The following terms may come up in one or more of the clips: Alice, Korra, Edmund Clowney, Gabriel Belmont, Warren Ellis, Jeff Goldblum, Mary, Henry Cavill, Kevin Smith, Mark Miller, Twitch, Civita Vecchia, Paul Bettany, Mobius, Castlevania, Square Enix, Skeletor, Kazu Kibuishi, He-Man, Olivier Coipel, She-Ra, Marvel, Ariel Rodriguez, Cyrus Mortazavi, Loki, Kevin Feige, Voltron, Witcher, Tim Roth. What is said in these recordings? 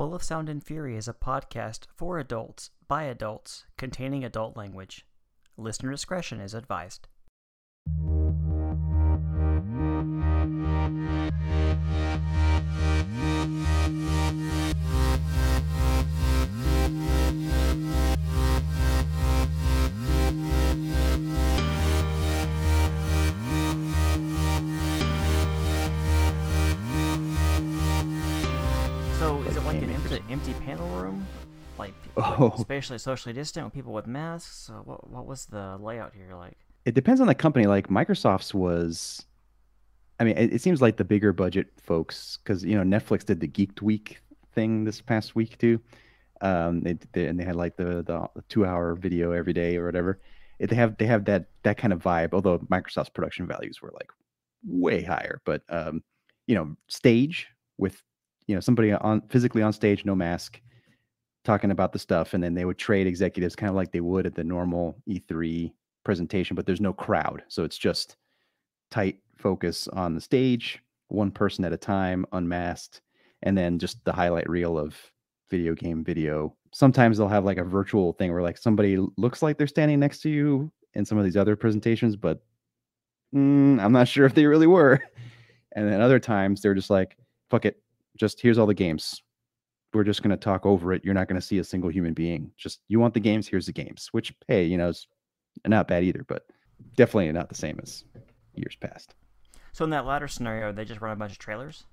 Full of Sound and Fury is a podcast for adults, by adults, containing adult language. Listener discretion is advised. Empty panel room, spatially socially distant with people with masks. So what was the layout here like? It depends on the company. Like Microsoft's was, I mean, it seems like the bigger budget folks, because you know Netflix did the Geeked Week thing this past week too. They had like the 2-hour video every day or whatever. They have that kind of vibe. Although Microsoft's production values were like way higher, but you know, stage with. You know, somebody physically on stage, no mask, talking about the stuff, and then they would trade executives kind of like they would at the normal E3 presentation, but there's no crowd. So it's just tight focus on the stage, one person at a time, unmasked, and then just the highlight reel of video game video. Sometimes they'll have like a virtual thing where like somebody looks like they're standing next to you in some of these other presentations, but I'm not sure if they really were. And then other times they're just like, fuck it. Just here's all the games. We're just going to talk over it. You're not going to see a single human being. Just you want the games. Here's the games, which, hey, you know, is not bad either, but definitely not the same as years past. So in that latter scenario, they just run a bunch of trailers.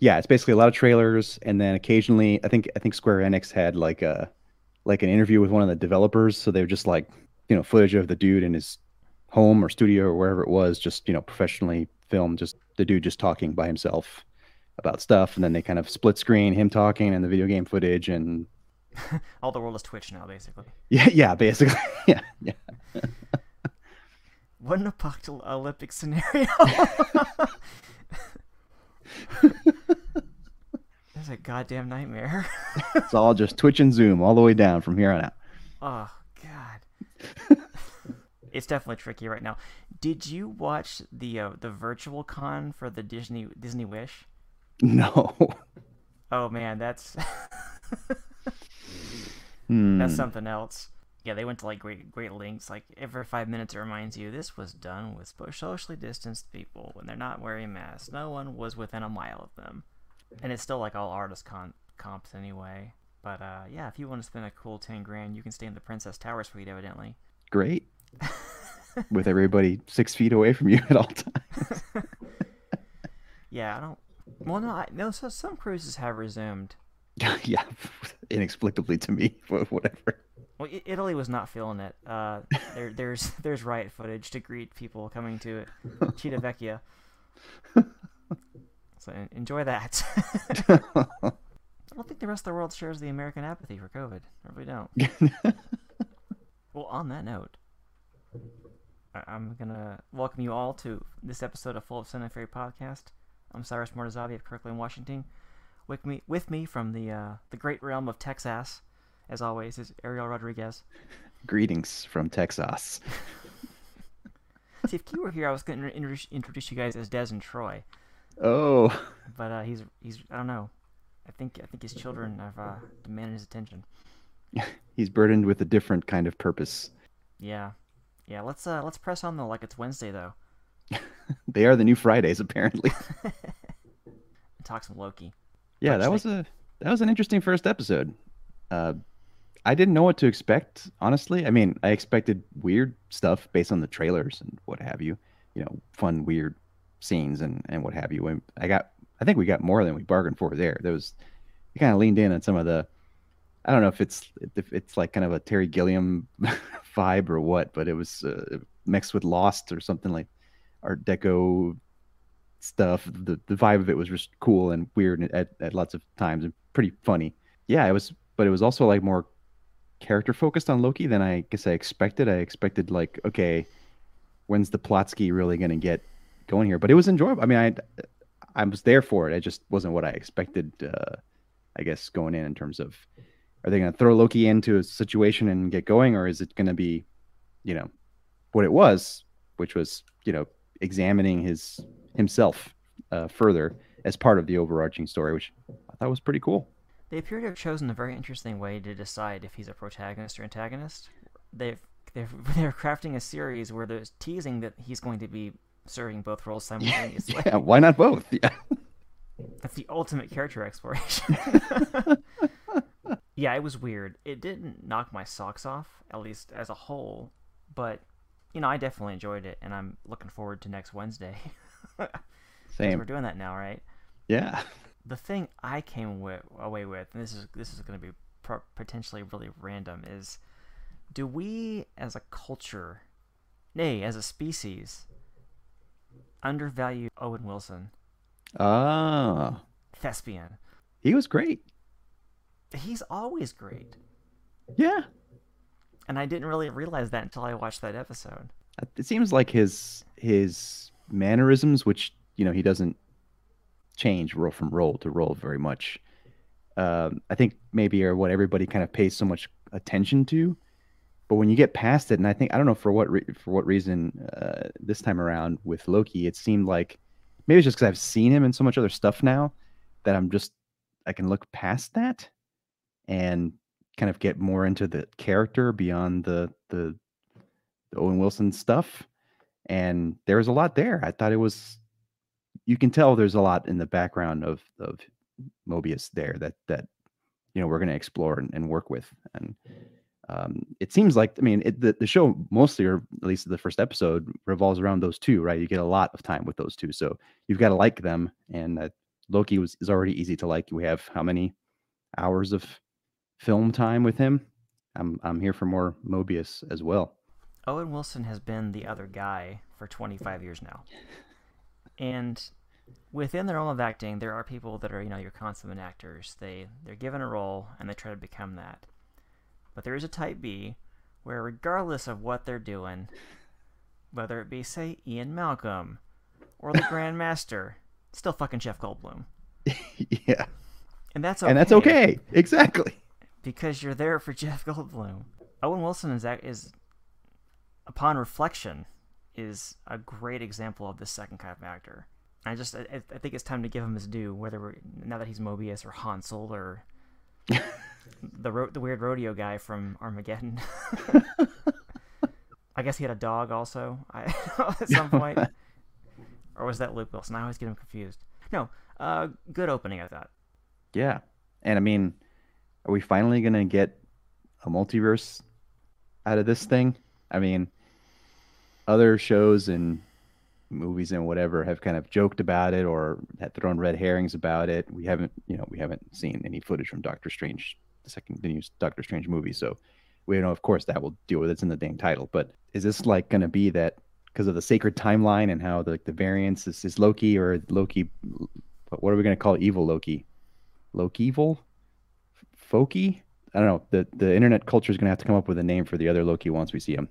Yeah, it's basically a lot of trailers. And then occasionally I think Square Enix had like an interview with one of the developers. So they were just like, you know, footage of the dude in his home or studio or wherever it was, just, you know, professionally filmed, just the dude just talking by himself about stuff, and then they kind of split screen him talking and the video game footage and all the world is Twitch now, basically. Yeah, basically. yeah. What an apocalyptic scenario. That's a goddamn nightmare. It's all just Twitch and Zoom all the way down from here on out. Oh God. It's definitely tricky right now. Did you watch the virtual con for the Disney Wish? No. Oh man, that's that's something else. Yeah, they went to like great lengths. Like every 5 minutes, it reminds you this was done with socially distanced people when they're not wearing masks. No one was within a mile of them, and it's still like all artist comps anyway. But yeah, if you want to spend a cool $10,000, you can stay in the Princess Tower suite, evidently. Great. With everybody 6 feet away from you at all times. Yeah, I don't. Well, no. So some cruises have resumed. Yeah, inexplicably to me, but whatever. Well, Italy was not feeling it. There's riot footage to greet people coming to it. Civita Vecchia. So enjoy that. I don't think the rest of the world shares the American apathy for COVID. Or we don't. Well, on that note, I'm gonna welcome you all to this episode of Full of Sound and Fury podcast. I'm Cyrus Mortazavi of Kirkland, Washington. With me from the great realm of Texas, as always, is Ariel Rodriguez. Greetings from Texas. See, if Q were here, I was going to introduce you guys as Des and Troy. Oh. But he's I don't know. I think his children have demanded his attention. He's burdened with a different kind of purpose. Yeah. Let's press on though, like it's Wednesday though. They are the new Fridays, apparently. Talk some Loki. Yeah, that was an interesting first episode. I didn't know what to expect, honestly. I mean, I expected weird stuff based on the trailers and what have you. You know, fun, weird scenes and what have you. And I think we got more than we bargained for there. You kind of leaned in on some of the. I don't know if it's like kind of a Terry Gilliam vibe or what, but it was mixed with Lost or something like. Art Deco stuff. The vibe of it was just cool and weird at lots of times and pretty funny. Yeah, it was also like more character focused on Loki than I guess I expected. I expected like, okay, when's the Plotsky really going to get going here? But it was enjoyable. I mean, I was there for it. It just wasn't what I expected, I guess, going in terms of, are they going to throw Loki into a situation and get going? Or is it going to be, you know, what it was, which was, you know, examining himself further as part of the overarching story, which I thought was pretty cool. They appear to have chosen a very interesting way to decide if he's a protagonist or antagonist. They're crafting a series where they're teasing that he's going to be serving both roles simultaneously. Yeah, why not both? Yeah. That's the ultimate character exploration. Yeah, it was weird. It didn't knock my socks off, at least as a whole, but you know, I definitely enjoyed it, and I'm looking forward to next Wednesday. Same. We're doing that now, right? Yeah. The thing I came away with, and this is going to be potentially really random, is do we as a culture, nay, as a species, undervalue Owen Wilson? Ah. Thespian. He was great. He's always great. Yeah. And I didn't really realize that until I watched that episode. It seems like his mannerisms, which, you know, he doesn't change from role to role very much, I think maybe are what everybody kind of pays so much attention to. But when you get past it, and I think, I don't know for what reason this time around with Loki, it seemed like maybe it's just because I've seen him in so much other stuff now that I can look past that and kind of get more into the character beyond the Owen Wilson stuff. And there was a lot there. I thought it was, you can tell there's a lot in the background of Mobius there that you know, we're going to explore and work with. And it seems like, I mean, the show mostly, or at least the first episode, revolves around those two, right? You get a lot of time with those two. So you've got to like them. And Loki is already easy to like. We have how many hours of film time with him? I'm here for more Mobius as well. Owen Wilson has been the other guy for 25 years now. And within their realm of acting, there are people that are, you know, your consummate actors. They're given a role and they try to become that. But there is a type B where, regardless of what they're doing, whether it be, say, Ian Malcolm or the Grand Master, still fucking Jeff Goldblum. Yeah. And that's okay. And that's okay. Exactly. Because you're there for Jeff Goldblum. Owen Wilson is upon reflection, is a great example of this second kind of actor. I think it's time to give him his due, whether now that he's Mobius or Hansel or the weird rodeo guy from Armageddon. I guess he had a dog also at some point. Or was that Luke Wilson? I always get him confused. No, good opening, I thought. Yeah. And I mean, are we finally going to get a multiverse out of this thing? I mean, other shows and movies and whatever have kind of joked about it or had thrown red herrings about it. We haven't seen any footage from Doctor Strange, the new Doctor Strange movie. So we know, of course, that will deal with it. It's in the dang title. But is this like going to be that because of the sacred timeline and how the variance is Loki or Loki? What are we going to call evil Loki? Loki-evil? Foki? I don't know. The internet culture is going to have to come up with a name for the other Loki once we see him.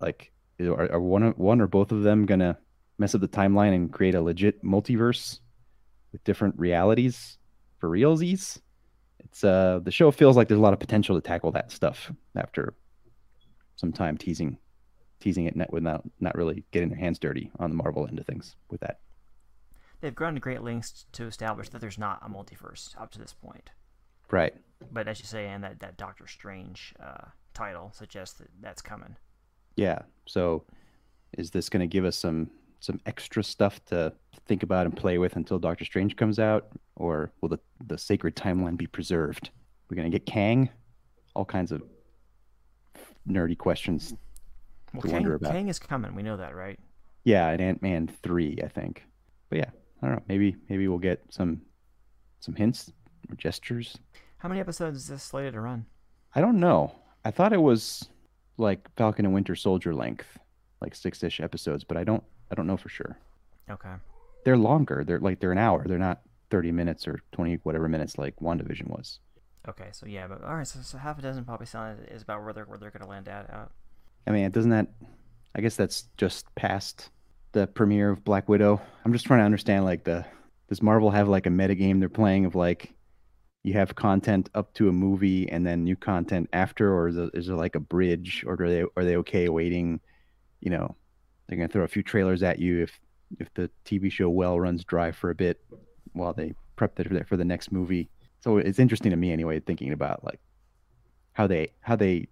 Like, are one or both of them going to mess up the timeline and create a legit multiverse with different realities for realsies? It's the show feels like there's a lot of potential to tackle that stuff after some time teasing it without really getting their hands dirty on the Marvel end of things with that. They've grown to great lengths to establish that there's not a multiverse up to this point. Right. But as you say, and that Doctor Strange title suggests that that's coming. Yeah. So is this going to give us some extra stuff to think about and play with until Doctor Strange comes out? Or will the sacred timeline be preserved? We're going to get Kang? All kinds of nerdy questions to wonder about. Kang is coming. We know that, right? Yeah, and Ant-Man 3, I think. But yeah, I don't know. Maybe we'll get some hints or gestures. How many episodes is this slated to run? I don't know. I thought it was like Falcon and Winter Soldier length, like 6-ish episodes, but I don't know for sure. Okay. They're longer. They're an hour. They're not 30 minutes or 20 whatever minutes like WandaVision was. Okay, so yeah, but all right, so half a dozen probably sound is about where they're going to land at. I mean, I guess that's just past the premiere of Black Widow. I'm just trying to understand, like, does Marvel have like a metagame they're playing of like you have content up to a movie and then new content after, or is there like a bridge, or are they okay waiting? You know, they're gonna throw a few trailers at you if the TV show runs dry for a bit while they prep for the next movie. So it's interesting to me anyway, thinking about like how they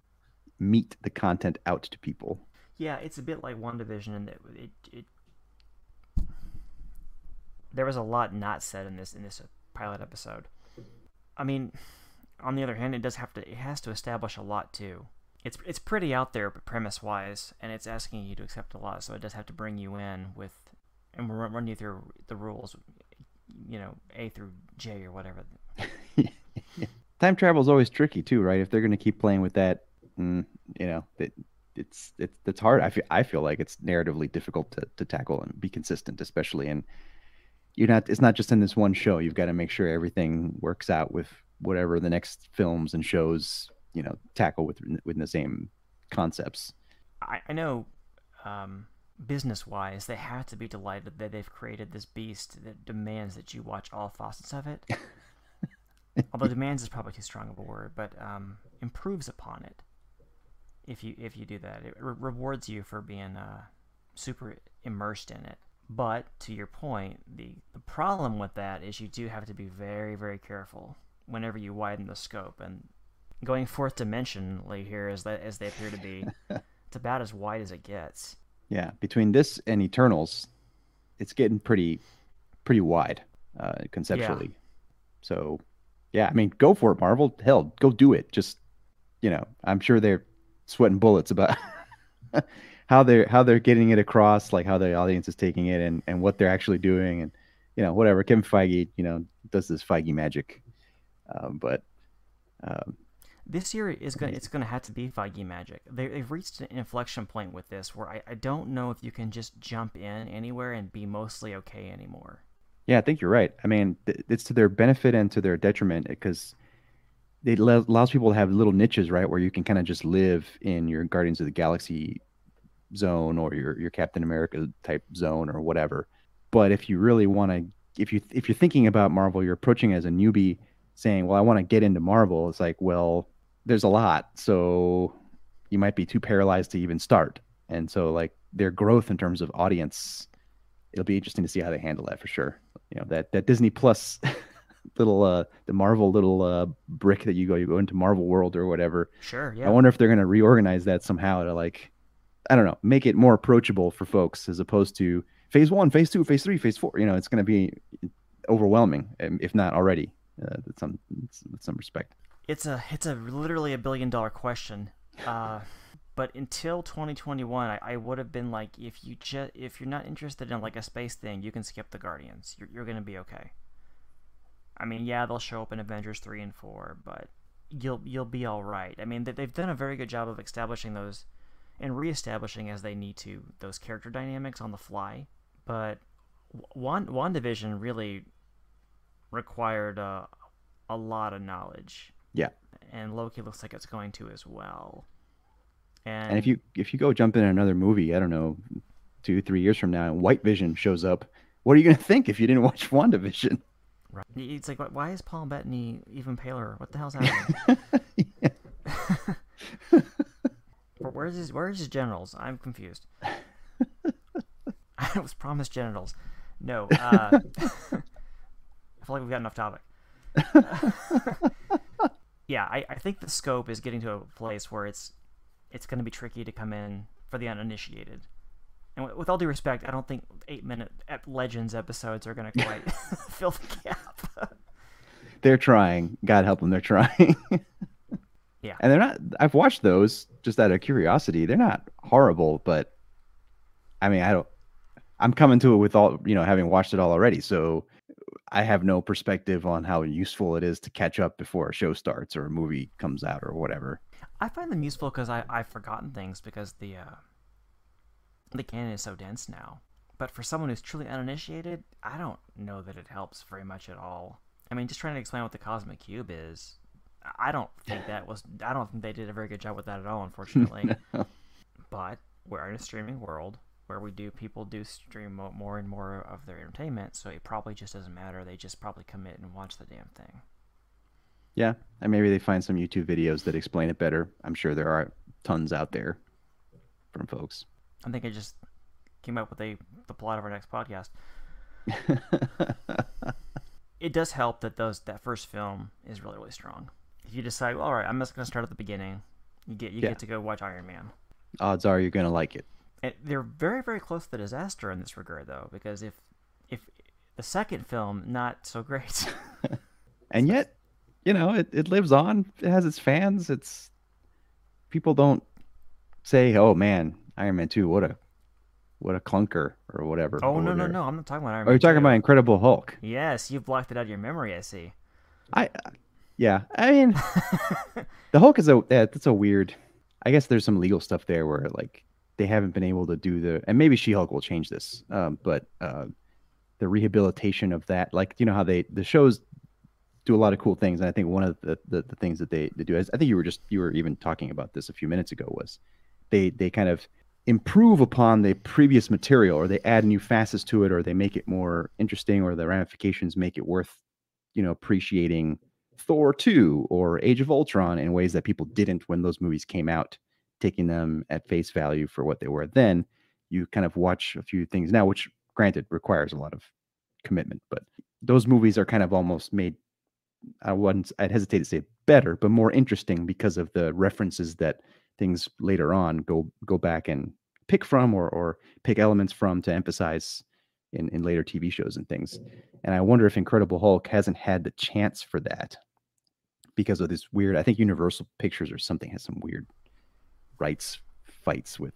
meet the content out to people. Yeah, it's a bit like WandaVision in that there was a lot not said in this pilot episode. I mean, on the other hand, it has to establish a lot too. It's pretty out there premise-wise, and it's asking you to accept a lot, so it does have to bring you in with and run you through the rules, you know, A through J or whatever. Time travel is always tricky too, right? If they're going to keep playing with that, you know, it's hard. I feel like it's narratively difficult to tackle and be consistent, especially in it's not just in this one show. You've got to make sure everything works out with whatever the next films and shows, you know, tackle with the same concepts. I know, business-wise, they have to be delighted that they've created this beast that demands that you watch all facets of it. Although demands is probably too strong of a word, but improves upon it. If you do that, it rewards you for being super immersed in it. But to your point, the problem with that is you do have to be very, very careful whenever you widen the scope. And going fourth dimensionally here, as they appear to be, it's about as wide as it gets. Yeah, between this and Eternals, it's getting pretty wide conceptually. Yeah. So, yeah, I mean, go for it, Marvel. Hell, go do it. Just, you know, I'm sure they're sweating bullets about how they're getting it across, like how the audience is taking it and what they're actually doing, and, you know, whatever. Kevin Feige, you know, does this Feige magic, this year it's gonna have to be Feige magic. They've reached an inflection point with this where I don't know if you can just jump in anywhere and be mostly okay anymore. Yeah, I think you're right. I mean, it's to their benefit and to their detriment, because it allows people to have little niches, right, where you can kind of just live in your Guardians of the Galaxy zone or your Captain America type zone or whatever. But if you really want to, if you're thinking about Marvel, you're approaching as a newbie, saying, "Well, I want to get into Marvel." It's like, well, there's a lot, so you might be too paralyzed to even start. And so, like, their growth in terms of audience, it'll be interesting to see how they handle that for sure. You know, that Disney Plus little the Marvel little brick that you go into Marvel World or whatever. Sure. Yeah. I wonder if they're going to reorganize that somehow to, like, I don't know, make it more approachable for folks, as opposed to phase 1, phase 2, phase 3, phase 4. You know, it's going to be overwhelming, if not already, in some respect. It's literally $1 billion question, but until 2021, I would have been like, if you're not interested in like a space thing, you can skip the Guardians. You're gonna be okay. I mean, yeah, they'll show up in Avengers 3 and 4, but you'll be all right. I mean, they've done a very good job of establishing those and reestablishing as they need to those character dynamics on the fly. But WandaVision really required a lot of knowledge. Yeah, and Loki looks like it's going to as well. And if you go jump in another movie, I don't know, 2-3 years from now, and White Vision shows up, what are you going to think if you didn't watch WandaVision? Right. It's like, why is Paul Bettany even paler? What the hell's happening? Where's his genitals? I'm confused. I was promised genitals. No, I feel like we've got enough topic. Yeah, I think the scope is getting to a place where it's going to be tricky to come in for the uninitiated. And with all due respect, I don't think 8-minute Legends episodes are going to quite fill the gap. They're trying. God help them, they're trying. Yeah. And they're not, I've watched those just out of curiosity. They're not horrible, but I mean, I'm coming to it with all, you know, having watched it all already. So I have no perspective on how useful it is to catch up before a show starts or a movie comes out or whatever. I find them useful because I've forgotten things because the canon is so dense now. But for someone who's truly uninitiated, I don't know that it helps very much at all. I mean, just trying to explain what the Cosmic Cube is, I don't think they did a very good job with that at all, unfortunately. No. But we're in a streaming world where people do stream more and more of their entertainment, so it probably just doesn't matter. They just probably commit and watch the damn thing. Yeah, and maybe they find some YouTube videos that explain it better. I'm sure there are tons out there from folks. I think I just came up with the plot of our next podcast. it does help that that first film is really, really strong. If you decide, well, all right, I'm just going to start at the beginning, you get to go watch Iron Man. Odds are you're going to like it. And they're very, very close to the disaster in this regard, though, because if the second film, not so great. And yet, you know, it lives on. It has its fans. It's people don't say, "Oh man, Iron Man 2, what a clunker," or whatever. Oh, no, I'm not talking about Iron Man 2. Are you talking about Incredible Hulk? Yes, you've blocked it out of your memory, I see. I mean, the Hulk is that's a weird. I guess there's some legal stuff there where like they haven't been able to do and maybe She-Hulk will change this. But the rehabilitation of that, like, you know how the shows do a lot of cool things, and I think one of the things that they do, I think you were even talking about this a few minutes ago, was they kind of improve upon the previous material, or they add new facets to it, or they make it more interesting, or the ramifications make it worth, you know, appreciating Thor 2 or Age of Ultron in ways that people didn't when those movies came out, taking them at face value for what they were then. You kind of watch a few things now, which granted requires a lot of commitment, but those movies are kind of almost made, I'd hesitate to say better, but more interesting because of the references that things later on go back and pick from, or pick elements from to emphasize in later TV shows and things. And I wonder if Incredible Hulk hasn't had the chance for that because of this weird, I think Universal Pictures or something has some weird rights fights with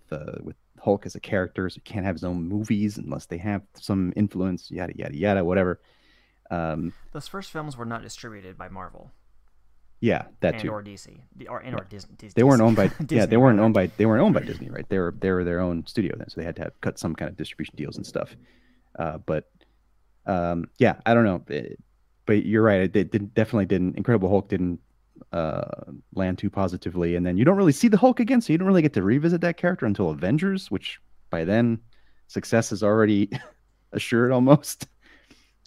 Hulk as a character, so he can't have his own movies unless they have some influence, yada, yada, yada, whatever. Those first films were not distributed by Marvel. Yeah, that too. Or DC, or Disney. They weren't owned by Disney. Yeah, they weren't owned by Disney, right? They were their own studio then, so they had to cut some kind of distribution deals and stuff. But I don't know. But you're right. It definitely didn't. Incredible Hulk didn't land too positively, and then you don't really see the Hulk again, so you don't really get to revisit that character until Avengers, which by then success is already assured almost.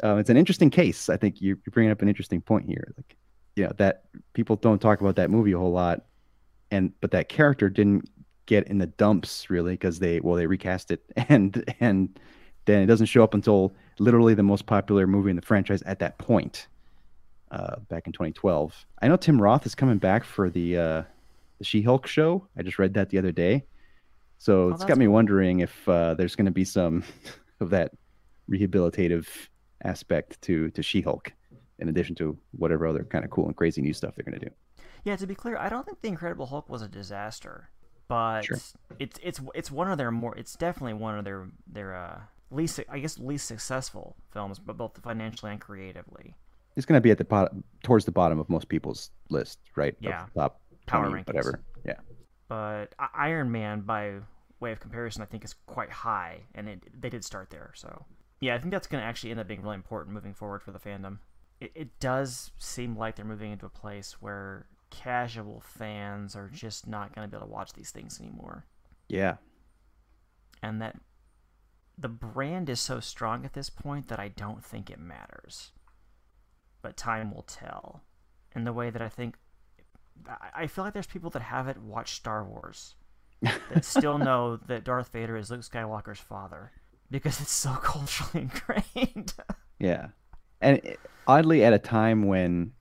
It's an interesting case. I think you're bringing up an interesting point here. Like, you know, that people don't talk about that movie a whole lot, but that character didn't get in the dumps really because they recast it, and then it doesn't show up until literally the most popular movie in the franchise at that point, back in 2012. I know Tim Roth is coming back for the She-Hulk show. I just read that the other day, so it's got me wondering if there's going to be some of that rehabilitative aspect to She-Hulk, in addition to whatever other kind of cool and crazy new stuff they're going to do. Yeah, to be clear, I don't think the Incredible Hulk was a disaster, but sure, it's one of their definitely one of their least successful films, but both financially and creatively. It's going to be at towards the bottom of most people's list, right? Yeah, of top power rankings, whatever. Yeah, but Iron Man, by way of comparison, I think is quite high, and they did start there, so. Yeah, I think that's going to actually end up being really important moving forward for the fandom. It does seem like they're moving into a place where casual fans are just not going to be able to watch these things anymore. Yeah. And that the brand is so strong at this point that I don't think it matters. But time will tell. In the way that I feel like there's people that haven't watched Star Wars that still know that Darth Vader is Luke Skywalker's father, because it's so culturally ingrained. Yeah. And oddly, at a time when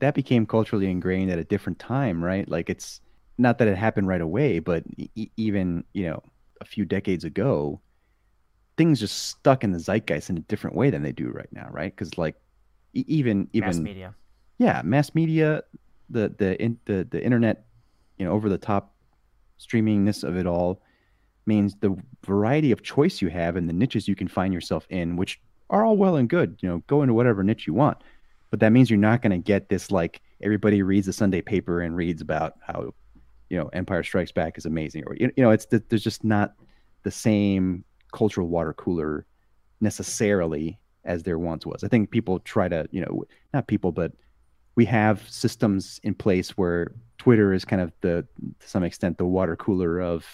that became culturally ingrained at a different time, right? Like, it's not that it happened right away, but even, you know, a few decades ago, things just stuck in the zeitgeist in a different way than they do right now, right? Because, like, even mass media. Yeah, mass media, the internet, you know, over the top streamingness of it all means the variety of choice you have and the niches you can find yourself in, which are all well and good, you know, go into whatever niche you want, but that means you're not going to get this, like, everybody reads the Sunday paper and reads about how, you know, Empire Strikes Back is amazing, or, you know, there's just not the same cultural water cooler necessarily as there once was. I think people try to, you know, not people, but we have systems in place where Twitter is kind of to some extent, the water cooler of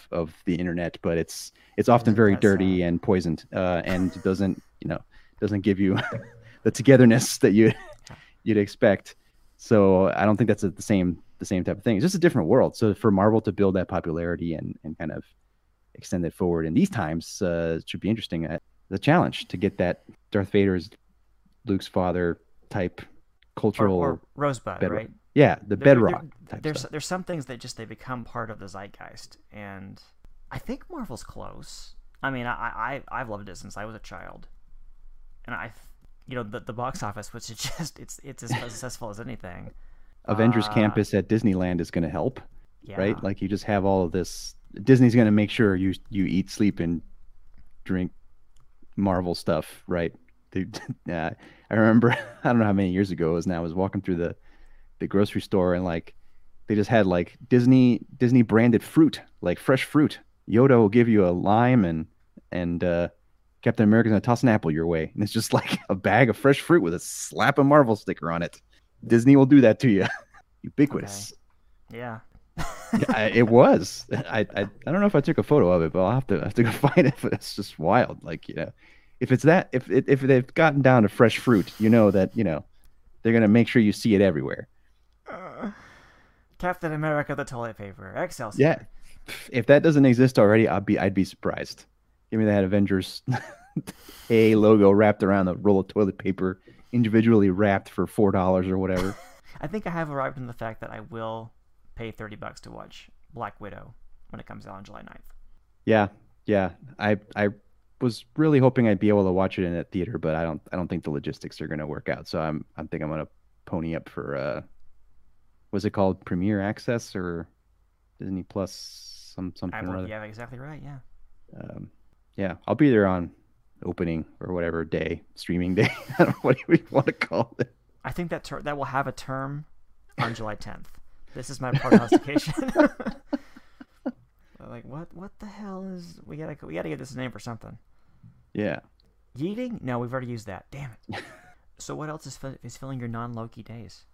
the internet, but it's often very dirty and poisoned, and doesn't give you the togetherness that you'd expect. So I don't think that's the same type of thing. It's just a different world. So for Marvel to build that popularity and kind of extend it forward in these times, it should be interesting. The challenge to get that Darth Vader's Luke's father type cultural or Rosebud, bedrock. Right? Yeah, the bedrock. There's some things that just they become part of the zeitgeist, and I think Marvel's close. I mean, I've loved it since I was a child, and the box office, which is just it's as successful as anything. Avengers Campus at Disneyland is going to help, yeah. Right? Like you just have all of this. Disney's going to make sure you eat, sleep, and drink Marvel stuff, right? I remember, I don't know how many years ago it was now, I was walking through the grocery store, and like they just had like Disney branded fruit, like fresh fruit. Yoda will give you a lime and Captain America's gonna toss an apple your way, and it's just like a bag of fresh fruit with a slap of Marvel sticker on it. Disney will do that to you. Ubiquitous. Okay. Yeah. It was. I don't know if I took a photo of it, but I'll have to go find it. But it's just wild. Like, you know, if it's that, if they've gotten down to fresh fruit, you know that, you know, they're gonna make sure you see it everywhere. Captain America, the toilet paper, Excelsior. Yeah. If that doesn't exist already, I'd be surprised. Give me that Avengers A logo wrapped around a roll of toilet paper, individually wrapped for $4 or whatever. I think I have arrived in the fact that I will pay $30 to watch Black Widow when it comes out on July 9th. Yeah. I was really hoping I'd be able to watch it in a theater, but I don't think the logistics are going to work out. So I'm going to pony up for was it called Premier Access or Disney Plus something or other? Yeah, exactly right. Yeah. I'll be there on opening or whatever day, streaming day. I don't know what you want to call it. I think that will have a term on July 10th. This is my prognostication. Like, what the hell is... We gotta give this a name for something. Yeah. Yeeting? No, we've already used that. Damn it. So what else is filling your non-Loki days?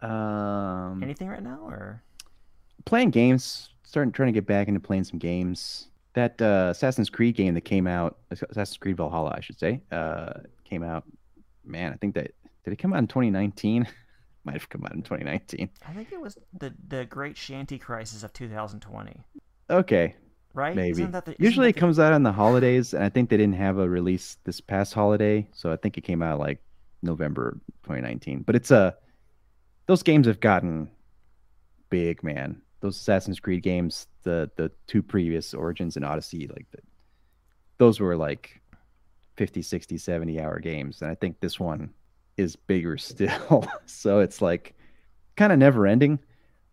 Anything right now, or...? Playing games. Trying to get back into playing some games. That Assassin's Creed game that came out... Assassin's Creed Valhalla, I should say. Came out... Man, I think that... Did it come out in 2019? Might have come out in 2019. I think it was the Great Shanty Crisis of 2020. Okay, right? Maybe. Usually it comes out on the holidays, and I think they didn't have a release this past holiday, so I think it came out like November 2019. But it's those games have gotten big, man. Those Assassin's Creed games, the two previous Origins and Odyssey, like those were like 50, 60, 70-hour games, and I think this one is bigger still. So it's like kind of never ending.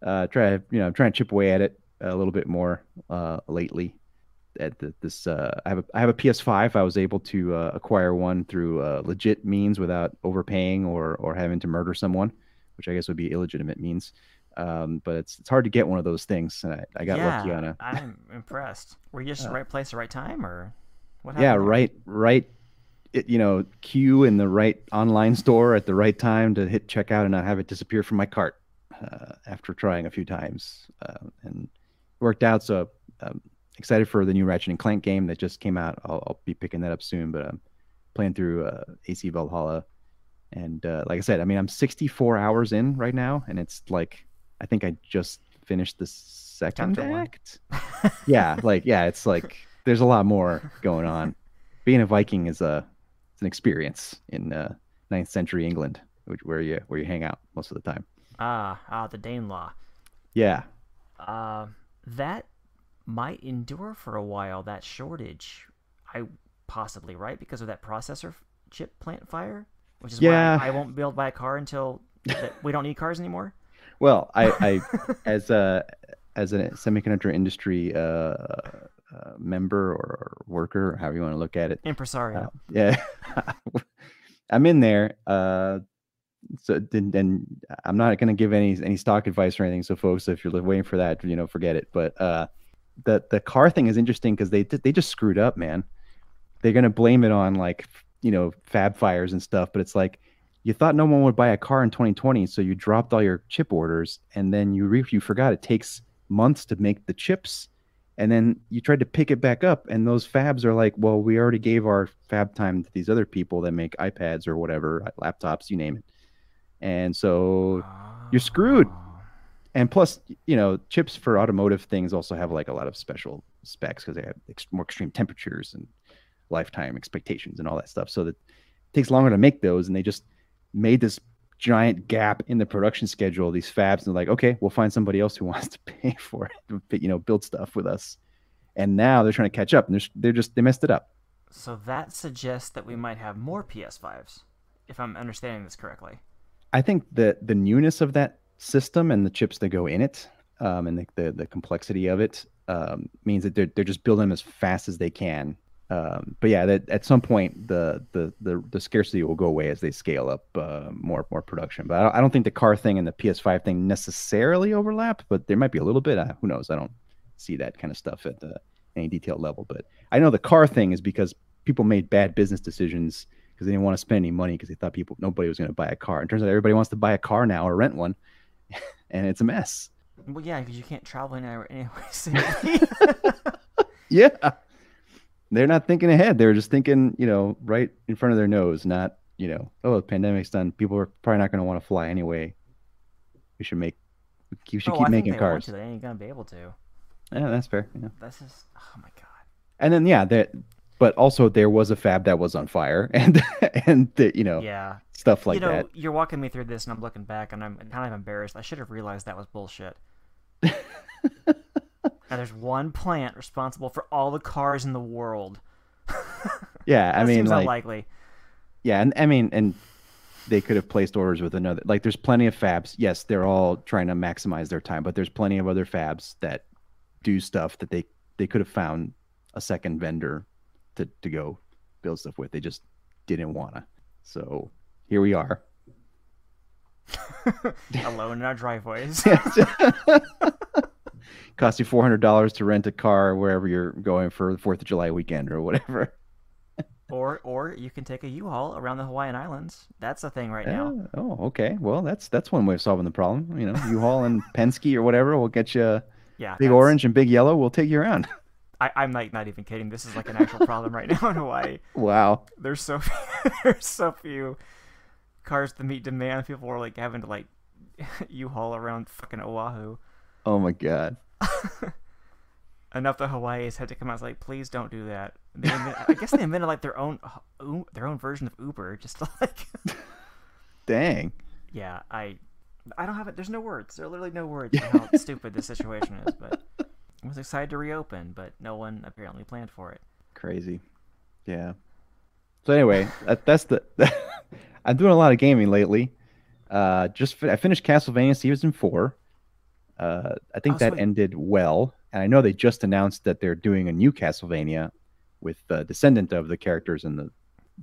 Try and chip away at it a little bit more lately. I have a PS5. I was able to acquire one through legit means without overpaying or having to murder someone, which I guess would be illegitimate means. But it's hard to get one of those things, and I got lucky on it. I'm impressed. Were you just the right place at the right time, or what happened? Yeah, right. Queue in the right online store at the right time to hit checkout and not have it disappear from my cart after trying a few times, and worked out. So excited for the new Ratchet and Clank game that just came out. I'll be picking that up soon, but I'm playing through AC Valhalla, and like I said, I mean, I'm 64 hours in right now, and it's like I think I just finished the second act. It's like there's a lot more going on. Being a Viking is an experience in 9th century England, where you hang out most of the time. The Danelaw. Yeah. That might endure for a while, that shortage. Possibly, right? Because of that processor chip plant fire, which is why I won't be able to buy a car until we don't need cars anymore. Well, I as a semiconductor industry member or worker, or however you want to look at it. Impresario. I'm in there. So then I'm not going to give any stock advice or anything. So folks, if you're waiting for that, forget it. But the car thing is interesting because they just screwed up, man. They're going to blame it on fab fires and stuff. But it's like, you thought no one would buy a car in 2020. So you dropped all your chip orders, and then you forgot it takes months to make the chips. And then you tried to pick it back up, and those fabs are like, well, we already gave our fab time to these other people that make iPads or whatever, laptops, you name it. And so you're screwed. And plus, chips for automotive things also have like a lot of special specs because they have more extreme temperatures and lifetime expectations and all that stuff. So that takes longer to make those, and they just made this giant gap in the production schedule, these fabs, and they're like, okay, we'll find somebody else who wants to pay for it, you know, build stuff with us. And now they're trying to catch up, and they messed it up. So that suggests that we might have more PS5s, if I'm understanding this correctly. I think that the newness of that system and the chips that go in it, and the complexity of it, means that they're just building them as fast as they can. But yeah, that at some point the scarcity will go away as they scale up more production. But I don't think the car thing and the PS5 thing necessarily overlap, but there might be a little bit. Who knows? I don't see that kind of stuff at any detailed level. But I know the car thing is because people made bad business decisions because they didn't want to spend any money because they thought nobody was going to buy a car. It turns out everybody wants to buy a car now or rent one, and it's a mess. Well, yeah, because you can't travel anywhere anyway. Yeah. They're not thinking ahead. They're just thinking, right in front of their nose, not, oh, the pandemic's done. People are probably not going to want to fly anyway. We should keep making cars. They ain't going to be able to. Yeah, that's fair. Yeah. That's just, oh my God. And then, yeah, but also there was a fab that was on fire and stuff like that. You're walking me through this and I'm looking back and I'm kind of embarrassed. I should have realized that was bullshit. Now, there's one plant responsible for all the cars in the world. Yeah, I mean, seems unlikely. Yeah, and I mean, and they could have placed orders with another. Like, there's plenty of fabs. Yes, they're all trying to maximize their time, but there's plenty of other fabs that do stuff that they could have found a second vendor to go build stuff with. They just didn't wanna. So here we are, alone in our driveways. Cost you $400 to rent a car wherever you're going for the 4th of July weekend or whatever. or you can take a U-Haul around the Hawaiian Islands. That's a thing right now. Oh, okay. Well, that's one way of solving the problem. U-Haul and Penske or whatever will get you big orange and big yellow. We'll take you around. I'm like not even kidding. This is like an actual problem right now in Hawaii. Wow. There's so few cars to meet demand. People are like having to like U-Haul around fucking Oahu. Oh my God. Enough that Hawaii's had to come out and say, like, please don't do that. I guess they invented like their own version of Uber, just to, like. Dang. Yeah, I don't have it. There's no words. There are literally no words on how stupid this situation is. But I was excited to reopen, but no one apparently planned for it. Crazy. Yeah. So anyway, I'm doing a lot of gaming lately. I finished Castlevania Season 4. I think that ended well, and I know they just announced that they're doing a new Castlevania with the descendant of the characters in the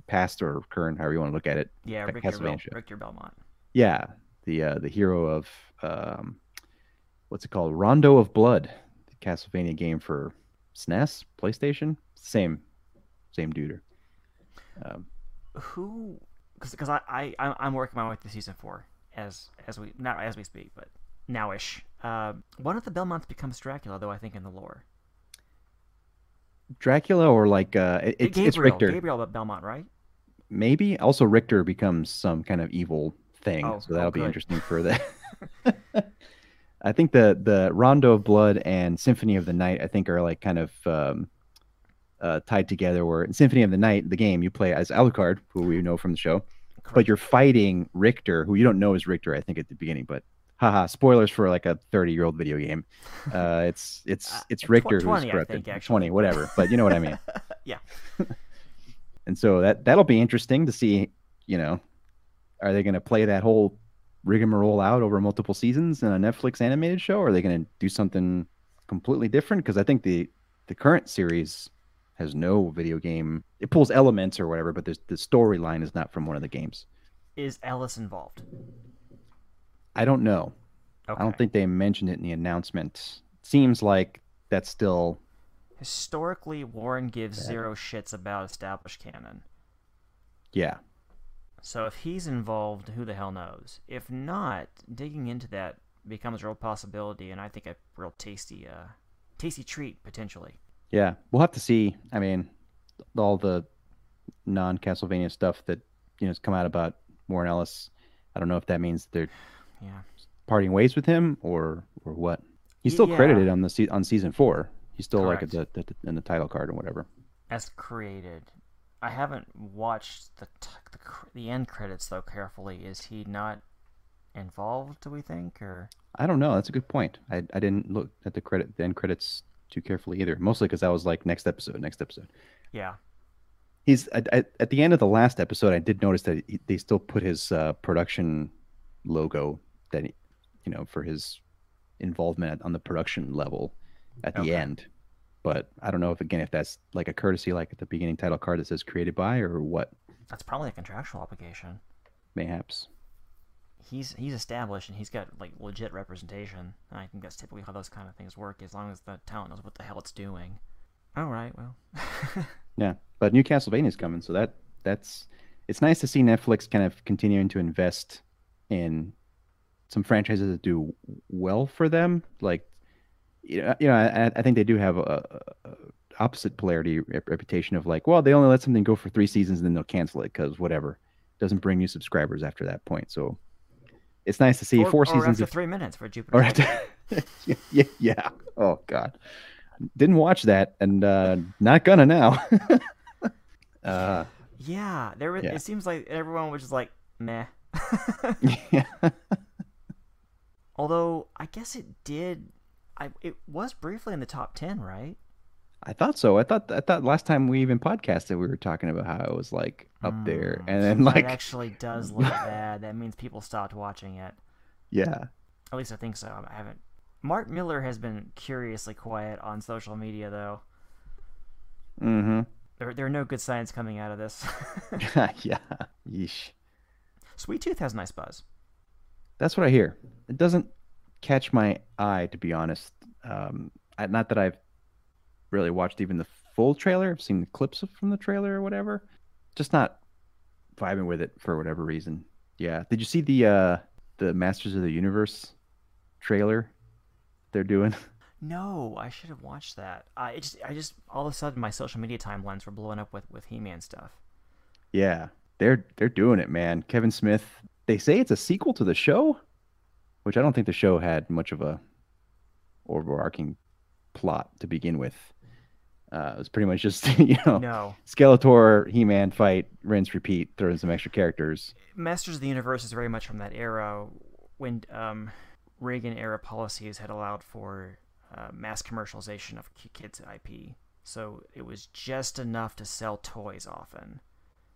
past or current, however you want to look at it. Yeah, Richter Belmont. Yeah, the hero of what's it called? Rondo of Blood, the Castlevania game for SNES, PlayStation. Same duder. Who? Because I'm working my way through season 4 as we speak, but. Nowish. One of the Belmonts becomes Dracula, though, I think, in the lore. Dracula or like it's Richter. Gabriel Belmont, right? Maybe. Also, Richter becomes some kind of evil thing, so that'll be interesting for that. I think the Rondo of Blood and Symphony of the Night, I think, are like kind of tied together. Where in Symphony of the Night, the game, you play as Alucard, who we know from the show, correct. But you're fighting Richter, who you don't know is Richter, I think, at the beginning, but. Haha, spoilers for like a 30-year-old video game. It's Richter 20, who's corrupted. I think, actually. 20, whatever. But you know what I mean. Yeah. And so that'll be interesting to see, are they going to play that whole rigmarole out over multiple seasons in a Netflix animated show? Or are they going to do something completely different? Because I think the current series has no video game. It pulls elements or whatever, but the storyline is not from one of the games. Is Ellis involved? I don't know. Okay. I don't think they mentioned it in the announcement. Seems like that's still... Historically, Warren gives zero shits about established canon. Yeah. So if he's involved, who the hell knows? If not, digging into that becomes a real possibility, and I think a real tasty treat, potentially. Yeah, we'll have to see. I mean, all the non-Castlevania stuff that has come out about Warren Ellis, I don't know if that means they're... Yeah, parting ways with him or what? He's still credited on on season 4. He's still correct. Like in the title card or whatever. As created, I haven't watched the end credits though carefully. Is he not involved, do we think? Or I don't know. That's a good point. I didn't look at the end credits too carefully either. Mostly because I was like, next episode. Yeah. He's at the end of the last episode. I did notice that they still put his production logo that for his involvement on the production level at the end. But I don't know if that's like a courtesy, like at the beginning title card that says created by or what. That's probably a contractual obligation. Mayhaps. He's established and he's got like legit representation. And I think that's typically how those kind of things work, as long as the talent knows what the hell it's doing. All right, well. Yeah, but New Castlevania's coming, so that's it's nice to see Netflix kind of continuing to invest in some franchises that do well for them, like. I think they do have a opposite polarity reputation of like, well, they only let something go for 3 seasons and then they'll cancel it because whatever, doesn't bring new subscribers after that point. So it's nice to see four seasons after 3 minutes for Jupiter. Or after... yeah. Oh God, didn't watch that and not gonna now. It seems like everyone was just like, meh. Yeah. Although I guess it did. It was briefly in the top 10, right? I thought so. I thought last time we even podcasted, we were talking about how it was like up there, and then like it actually does look bad. That means people stopped watching it. Yeah, at least I think so. I haven't. Mark Miller has been curiously quiet on social media, though. Mm-hmm. There are no good signs coming out of this. Yeah. Yeesh. Sweet Tooth has a nice buzz. That's what I hear. It doesn't catch my eye, to be honest. Not that I've really watched even the full trailer. I've seen the clips from the trailer or whatever. Just not vibing with it for whatever reason. Yeah. Did you see the Masters of the Universe trailer they're doing? No, I should have watched that. I just all of a sudden my social media timelines were blowing up with He-Man stuff. Yeah, they're doing it, man. Kevin Smith. They say it's a sequel to the show, which I don't think the show had much of a overarching plot to begin with. It was pretty much just, Skeletor, He-Man fight, rinse, repeat, throw in some extra characters. Masters of the Universe is very much from that era when Reagan-era policies had allowed for mass commercialization of kids' IP. So it was just enough to sell toys often.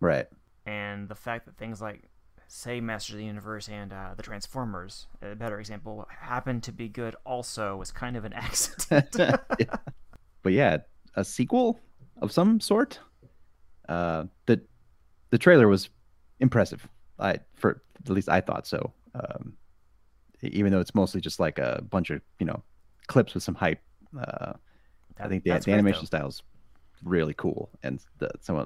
Right. And the fact that things like, say, Masters of the Universe and the Transformers, a better example, happened to be good also, was kind of an accident. Yeah. But yeah, a sequel of some sort. The trailer was impressive. At least I thought so. Even though it's mostly just like a bunch of clips with some hype. I think the animation style is really cool, and some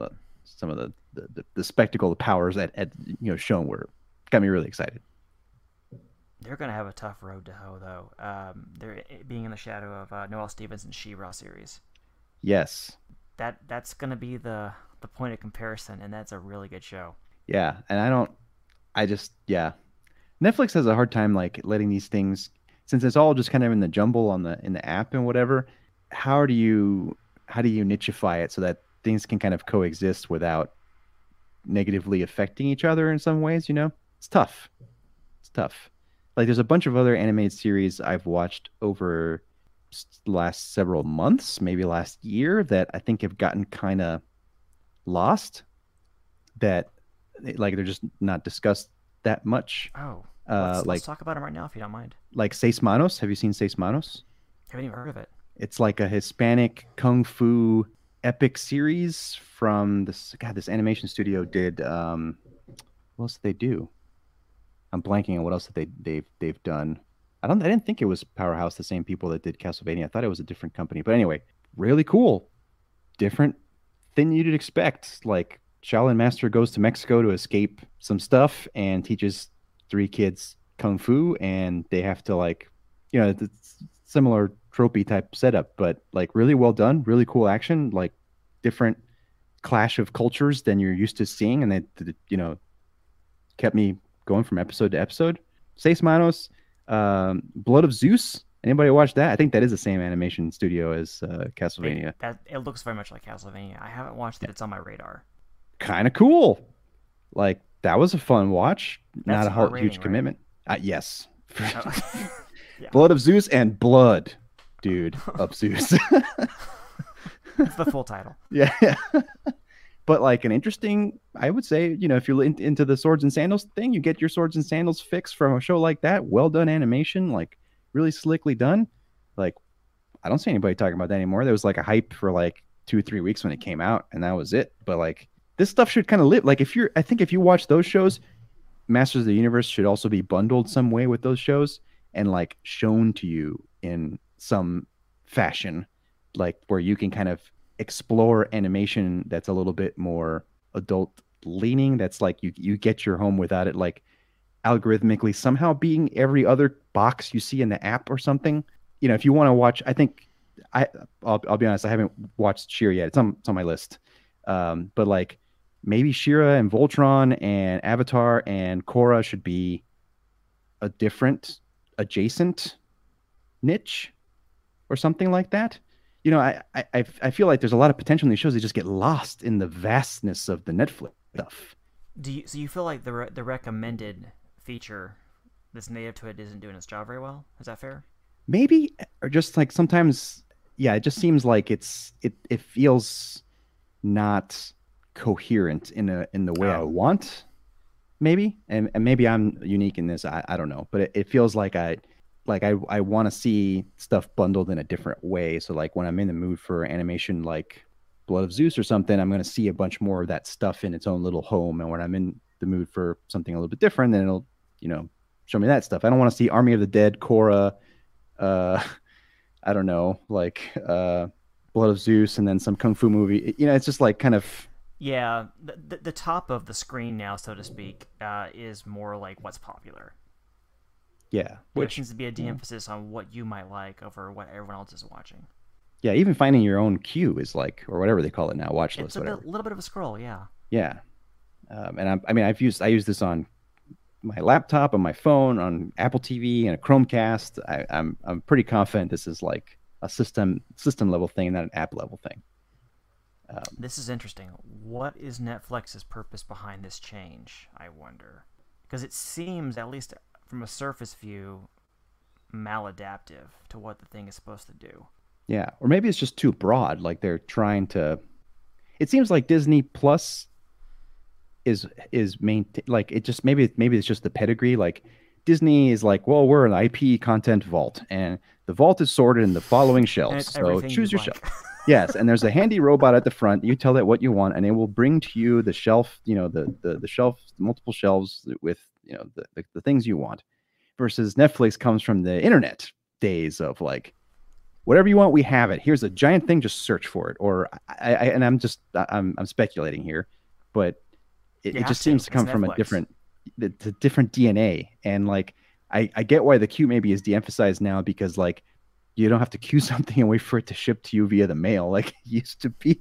of the spectacle, the powers that shown got me really excited. They're going to have a tough road to hoe, though. They're being in the shadow of Noelle Stevenson's She-Ra series. Yes. That's going to be the point of comparison, and that's a really good show. Yeah, and Netflix has a hard time like letting these things, since it's all just kind of in the jumble on in the app and whatever. How do you nichify it so that things can kind of coexist without negatively affecting each other in some ways, It's tough. Like, there's a bunch of other animated series I've watched over the last several months, maybe last year, that I think have gotten kind of lost, that like they're just not discussed that much. Oh, let's talk about them right now if you don't mind. Like Seis Manos. Have you seen Seis Manos? I haven't even heard of it. It's like a Hispanic kung fu epic series from this animation studio did. What else did they do? I'm blanking on what else that they've done. I didn't think it was Powerhouse, the same people that did Castlevania. I thought it was a different company. But anyway, really cool, different than you'd expect. Like, Shaolin Master goes to Mexico to escape some stuff and teaches 3 kids kung fu, and they have to it's similar tropey type setup, but like really well done, really cool action, like different clash of cultures than you're used to seeing, and they kept me going from episode to episode. Seis Manos, Blood of Zeus. Anybody watch that? I think that is the same animation studio as Castlevania. It looks very much like Castlevania. I haven't watched it. It's on my radar. kind of cool. Like, that was a fun watch. That's not a huge commitment. Right? Yes. Oh. Yeah. Blood of Zeus and Blood, dude, of Zeus. That's the full title. Yeah. But like an interesting, I would say, you know, if you're into the swords and sandals thing, you get your swords and sandals fix from a show like that. Well done animation, like really slickly done. Like, I don't see anybody talking about that anymore. There was like a hype for like 2 or 3 weeks when it came out, and that was it. But like this stuff should kind of live. Like if you're, I think if you watch those shows, Masters of the Universe should also be bundled some way with those shows and like shown to you in some fashion, like where you can kind of explore animation that's a little bit more adult leaning. That's like you get your home without it like algorithmically somehow being every other box you see in the app or something. You know, if you want to watch, I think I'll be honest, I haven't watched She-Ra yet. It's on my list. But like maybe She-Ra and Voltron and Avatar and Korra should be a different adjacent niche or something like that. You know, I feel like there's a lot of potential in these shows. They just get lost in the vastness of the Netflix stuff. So you feel like the recommended feature that's native to it isn't doing its job very well? Is that fair? Maybe, or just like sometimes, yeah, it just seems like it feels not coherent in the way I want, maybe. And maybe I'm unique in this. I don't know, but it feels like I want to see stuff bundled in a different way. So like when I'm in the mood for animation, like Blood of Zeus or something, I'm going to see a bunch more of that stuff in its own little home. And when I'm in the mood for something a little bit different, then it'll, you know, show me that stuff. I don't want to see Army of the Dead, Korra, I don't know, like Blood of Zeus and then some Kung Fu movie. You know, it's just like kind of. Yeah. The top of the screen now, so to speak, is more like what's popular. Yeah, which seems to be a de-emphasis on what you might like over what everyone else is watching. Yeah, even finding your own queue is like, or whatever they call it now, watch list. It's a little bit of a scroll, yeah. Yeah, and I use this on my laptop, on my phone, on Apple TV, and a Chromecast. I'm pretty confident this is like a system level thing, not an app level thing. This is interesting. What is Netflix's purpose behind this change? I wonder, because it seems at least from a surface view, maladaptive to what the thing is supposed to do. Yeah, or maybe it's just too broad. Like they're trying to. It seems like Disney Plus is maintain, like it just maybe it's just the pedigree. Like Disney is like, well, we're an IP content vault, and the vault is sorted in the following shelves. So choose your shelf. Yes, and there's a handy robot at the front. You tell it what you want, and it will bring to you the shelf. You know, the shelf, multiple shelves with, you know, the things you want, versus Netflix comes from the internet days of like, whatever you want, we have it. Here's a giant thing. Just search for it. Or I'm speculating here, but it just seems to come from a different DNA. And like, I get why the queue maybe is de-emphasized now, because like, you don't have to queue something and wait for it to ship to you via the mail like it used to be.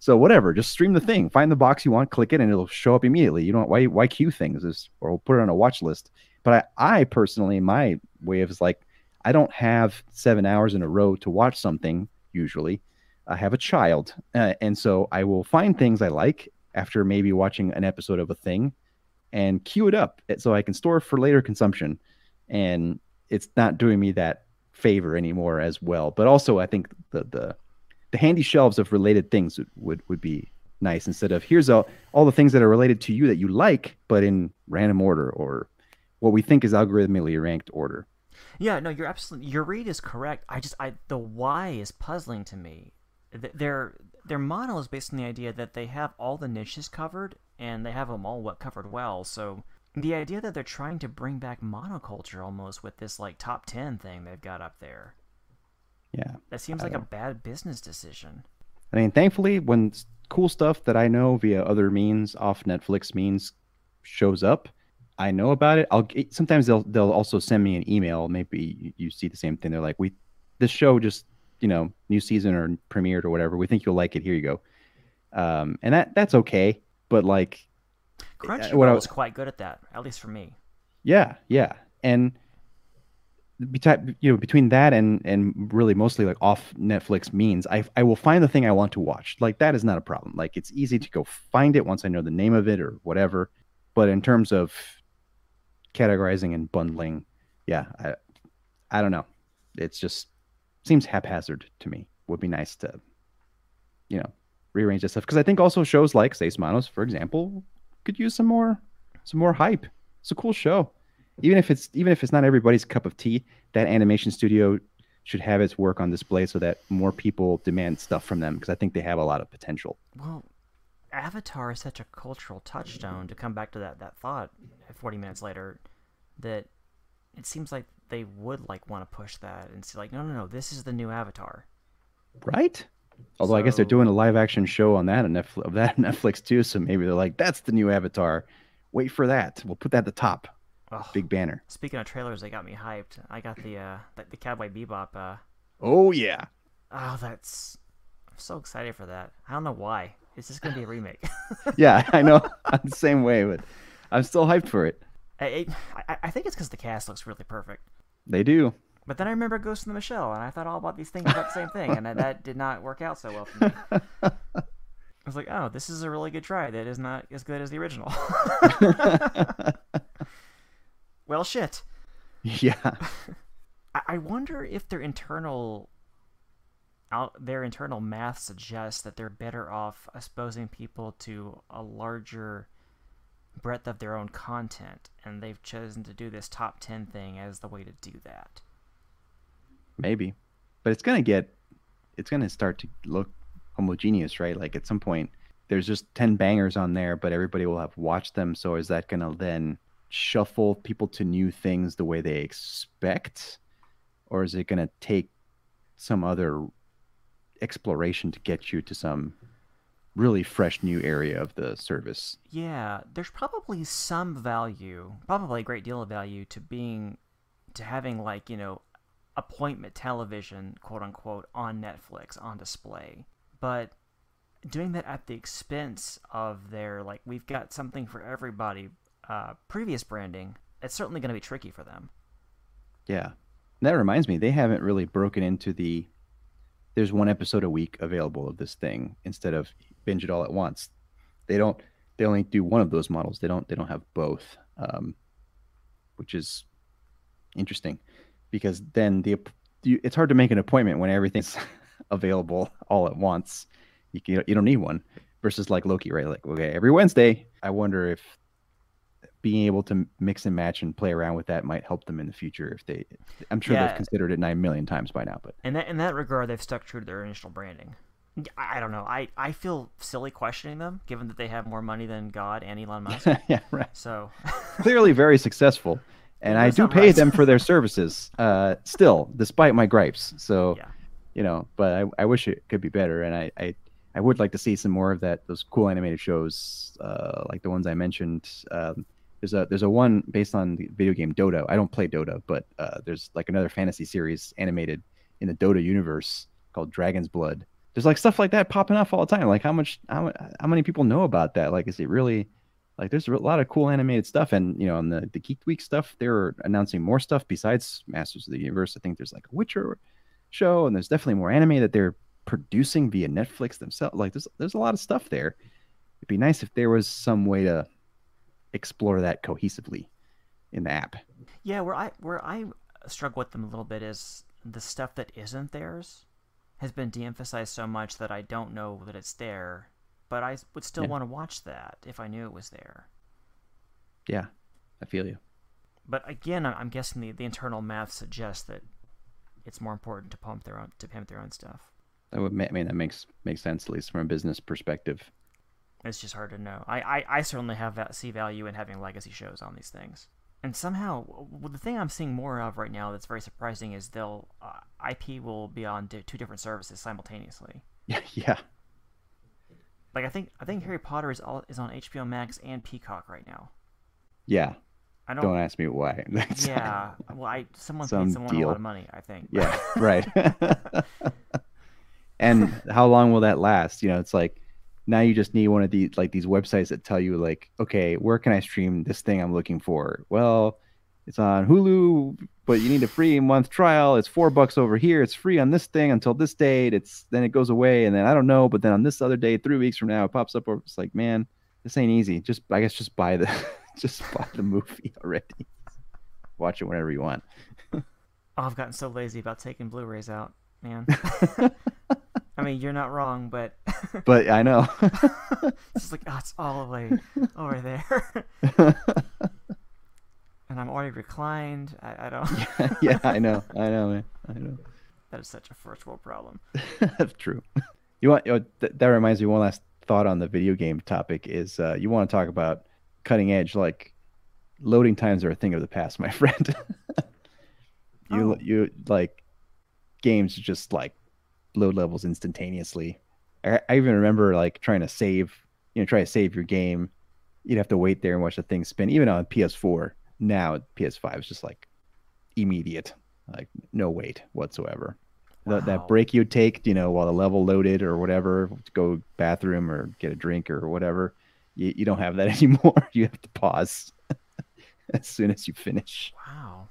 So whatever, just stream the thing, find the box you want, click it, and it'll show up immediately. You don't why queue things, or we'll put it on a watch list. But I personally, my way is like, I don't have 7 hours in a row to watch something. Usually, I have a child, and so I will find things I like after maybe watching an episode of a thing, and queue it up so I can store it for later consumption. And it's not doing me that favor anymore as well. But also, I think the handy shelves of related things would be nice, instead of here's all the things that are related to you that you like, but in random order, or what we think is algorithmically ranked order. Yeah, no, you're absolutely, your read is correct. The why is puzzling to me. Their model is based on the idea that they have all the niches covered, and they have them all covered well. So the idea that they're trying to bring back monoculture almost with this like top 10 thing they've got up there. Yeah. That seems like a bad business decision. I mean, thankfully, when cool stuff that I know via other means, off Netflix means, shows up, I know about it. Sometimes they'll also send me an email. Maybe you see the same thing. They're like, this show just, you know, new season or premiered or whatever. We think you'll like it. Here you go. And that's okay. But like, Crunchyroll was quite good at that, at least for me. Yeah. And between that and really mostly like off Netflix means, I will find the thing I want to watch. Like, that is not a problem. Like, it's easy to go find it once I know the name of it or whatever. But in terms of categorizing and bundling, yeah, I don't know. It's just seems haphazard to me. Would be nice to, you know, rearrange that stuff, because I think also shows like Seis Manos, for example, could use some more hype. It's a cool show. Even if it's not everybody's cup of tea, that animation studio should have its work on display so that more people demand stuff from them, because I think they have a lot of potential. Well, Avatar is such a cultural touchstone, to come back to that thought 40 minutes later, that it seems like they would want to push that and say, like, no, this is the new Avatar. Right? Although I guess they're doing a live action show on that Netflix too, so maybe they're like, that's the new Avatar. Wait for that. We'll put that at the top. Oh, big banner. Speaking of trailers, they got me hyped. I got the Cowboy Bebop. Oh yeah. Oh, that's. I'm so excited for that. I don't know why. It's just gonna be a remake. Yeah, I know. I'm the same way, but I'm still hyped for it. I think it's because the cast looks really perfect. They do. But then I remember Ghost in the Shell, and I thought all about these things about the same thing, and that did not work out so well for me. I was like, oh, this is a really good try. That is not as good as the original. Well, shit. Yeah. I wonder if their internal math suggests that they're better off exposing people to a larger breadth of their own content, and they've chosen to do this top 10 thing as the way to do that. Maybe, but it's gonna start to look homogeneous, right? Like, at some point, there's just 10 bangers on there, but everybody will have watched them. So is that gonna then shuffle people to new things the way they expect, or is it going to take some other exploration to get you to some really fresh new area of the service? Yeah, there's probably some value, probably a great deal of value, to having like, you know, appointment television, quote unquote, on Netflix on display, but doing that at the expense of their, like, we've got something for everybody previous branding, it's certainly going to be tricky for them. Yeah. That reminds me, they haven't really broken into the there's one episode a week available of this thing instead of binge it all at once. They only do one of those models. They don't have both, which is interesting, because then it's hard to make an appointment when everything's available all at once. You don't need one, versus like Loki, right? Like, okay, every Wednesday. I wonder if being able to mix and match and play around with that might help them in the future. I'm sure they've considered it 9 million times by now. But in that regard, they've stuck true to their initial branding. I don't know. I feel silly questioning them, given that they have more money than God and Elon Musk. Yeah, right. So clearly very successful, and I do pay them for their services still, despite my gripes. So, yeah. You know, but I wish it could be better, and I would like to see some more of those cool animated shows, like the ones I mentioned. There's a one based on the video game Dota. I don't play Dota, but there's like another fantasy series animated in the Dota universe called Dragon's Blood. There's like stuff like that popping off all the time. Like, how many people know about that? Like, is it really, like, there's a lot of cool animated stuff. And, you know, on the Geek Week stuff, they're announcing more stuff besides Masters of the Universe. I think there's like a Witcher show, and there's definitely more anime that they're producing via Netflix themselves. Like, there's a lot of stuff there. It'd be nice if there was some way to explore that cohesively in the app. Yeah, where I struggle with them a little bit is the stuff that isn't theirs has been de-emphasized so much that I don't know that it's there, but I would still want to watch that if I knew it was there. Yeah, I feel you. But again, I'm guessing the internal math suggests that it's more important to pimp their own stuff. I mean, that makes sense, at least from a business perspective. It's just hard to know. I certainly see value in having legacy shows on these things. And somehow, the thing I'm seeing more of right now that's very surprising is IP will be on two different services simultaneously. Yeah. Like, I think Harry Potter is on HBO Max and Peacock right now. Yeah. Don't ask me why. Yeah. Well, someone paid someone a lot of money, I think. Yeah. Right. And how long will that last? You know, it's like, now you just need one of these websites that tell you, like, okay, where can I stream this thing I'm looking for? Well, it's on Hulu but you need a free month trial. It's $4 over here. It's free on this thing until this date. Then it goes away. And then I don't know. But then on this other day, 3 weeks from now, it pops up. Over. It's like, man, this ain't easy. I guess just buy the, just buy the movie already. Watch it whenever you want. Oh, I've gotten so lazy about taking Blu-rays out, man. I mean, you're not wrong, but... But I know. It's like, oh, it's all the way over there. And I'm already reclined. I don't... yeah, I know, man. I know. That is such a first world problem. That's true. That reminds me, one last thought on the video game topic is you want to talk about cutting edge, like loading times are a thing of the past, my friend. You like games just like load levels instantaneously. I even remember like trying to save your game. You'd have to wait there and watch the thing spin. Even on PS4 now, PS5 is just like immediate, like no wait whatsoever. Wow. That break you take, while the level loaded or whatever, to go bathroom or get a drink or whatever, you don't have that anymore. You have to pause as soon as you finish. Wow,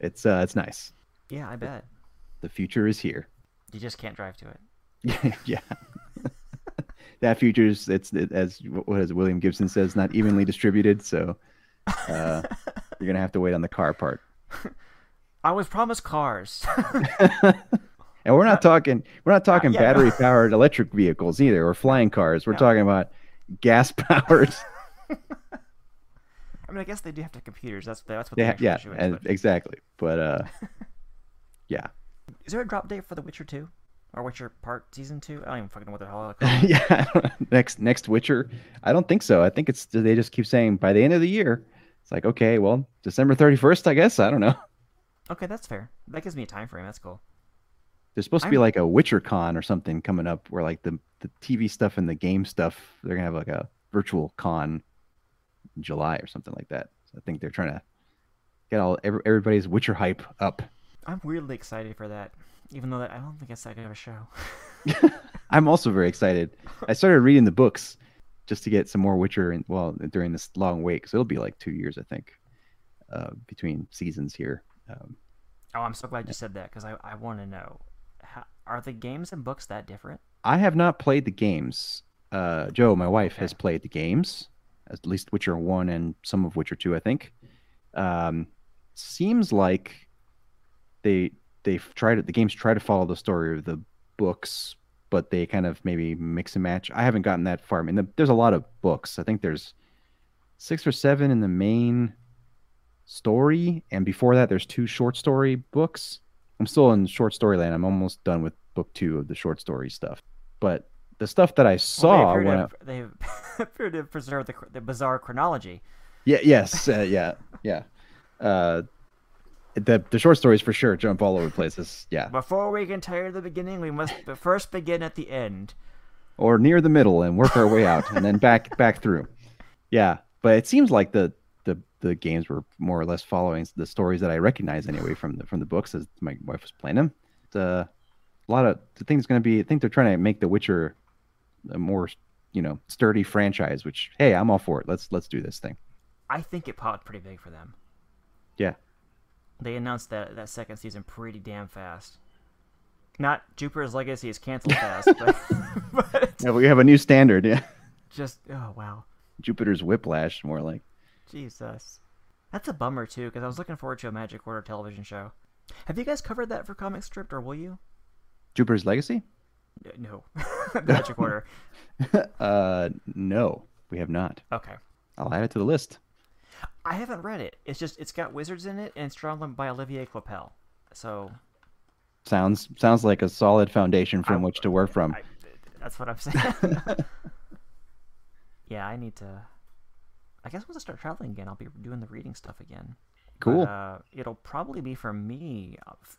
it's nice. Yeah, I bet the future is here. You just can't drive to it. Yeah. That future's, as William Gibson says, not evenly distributed, so you're going to have to wait on the car part. I was promised cars. And we're not talking battery powered electric vehicles either, or flying cars. We're talking about gas powered. I mean, I guess they do have to have computers. That's what they have. Yeah, exactly. But yeah. Is there a drop date for The Witcher 2? Or Witcher Part Season 2? I don't even fucking know what the hell I call it. Yeah, next Witcher? I don't think so. I think they just keep saying by the end of the year. It's like, okay, well, December 31st, I guess. I don't know. Okay, that's fair. That gives me a time frame. That's cool. There's supposed to be like a Witcher Con or something coming up where like the TV stuff and the game stuff, they're going to have like a virtual con in July or something like that. So I think they're trying to get everybody's Witcher hype up. I'm weirdly excited for that, even though I don't think it's that good of a show. I'm also very excited. I started reading the books just to get some more Witcher during this long wait, because it'll be like 2 years, I think, between seasons here. I'm so glad you said that, because I want to know. Are the games and books that different? I have not played the games. Joe, my wife, has played the games, at least Witcher 1 and some of Witcher 2, I think. Seems like... The games try to follow the story of the books, but they kind of maybe mix and match. I haven't gotten that far. I mean, there's a lot of books. I think there's 6 or 7 in the main story, and before that, there's 2 short story books. I'm still in short story land. I'm almost done with book 2 of the short story stuff. But the stuff that I saw, they appear to preserve the bizarre chronology. Yeah. Yes. Yeah. The short stories for sure jump all over places. Yeah. Before we can tell you the beginning, we must first begin at the end, or near the middle, and work our way out, and then back through. Yeah, but it seems like the games were more or less following the stories that I recognize anyway from the books, as my wife was playing them. A lot of the thing's going to be. I think they're trying to make The Witcher a more sturdy franchise. Which, hey, I'm all for it. Let's do this thing. I think it popped pretty big for them. Yeah. They announced that second season pretty damn fast. Not Jupiter's Legacy is canceled fast, but yeah, we have a new standard. Yeah. Just wow. Jupiter's Whiplash, more like. Jesus, that's a bummer too, because I was looking forward to a Magic Order television show. Have you guys covered that for Comic Strip, or will you? Jupiter's Legacy? No, Magic Order. No, we have not. Okay, I'll add it to the list. I haven't read it. It's got wizards in it, and it's drawn by Olivier Coipel. So sounds like a solid foundation from which to work from. That's what I'm saying. Yeah, I need to. I guess once I start traveling again, I'll be doing the reading stuff again. Cool. But, it'll probably be for me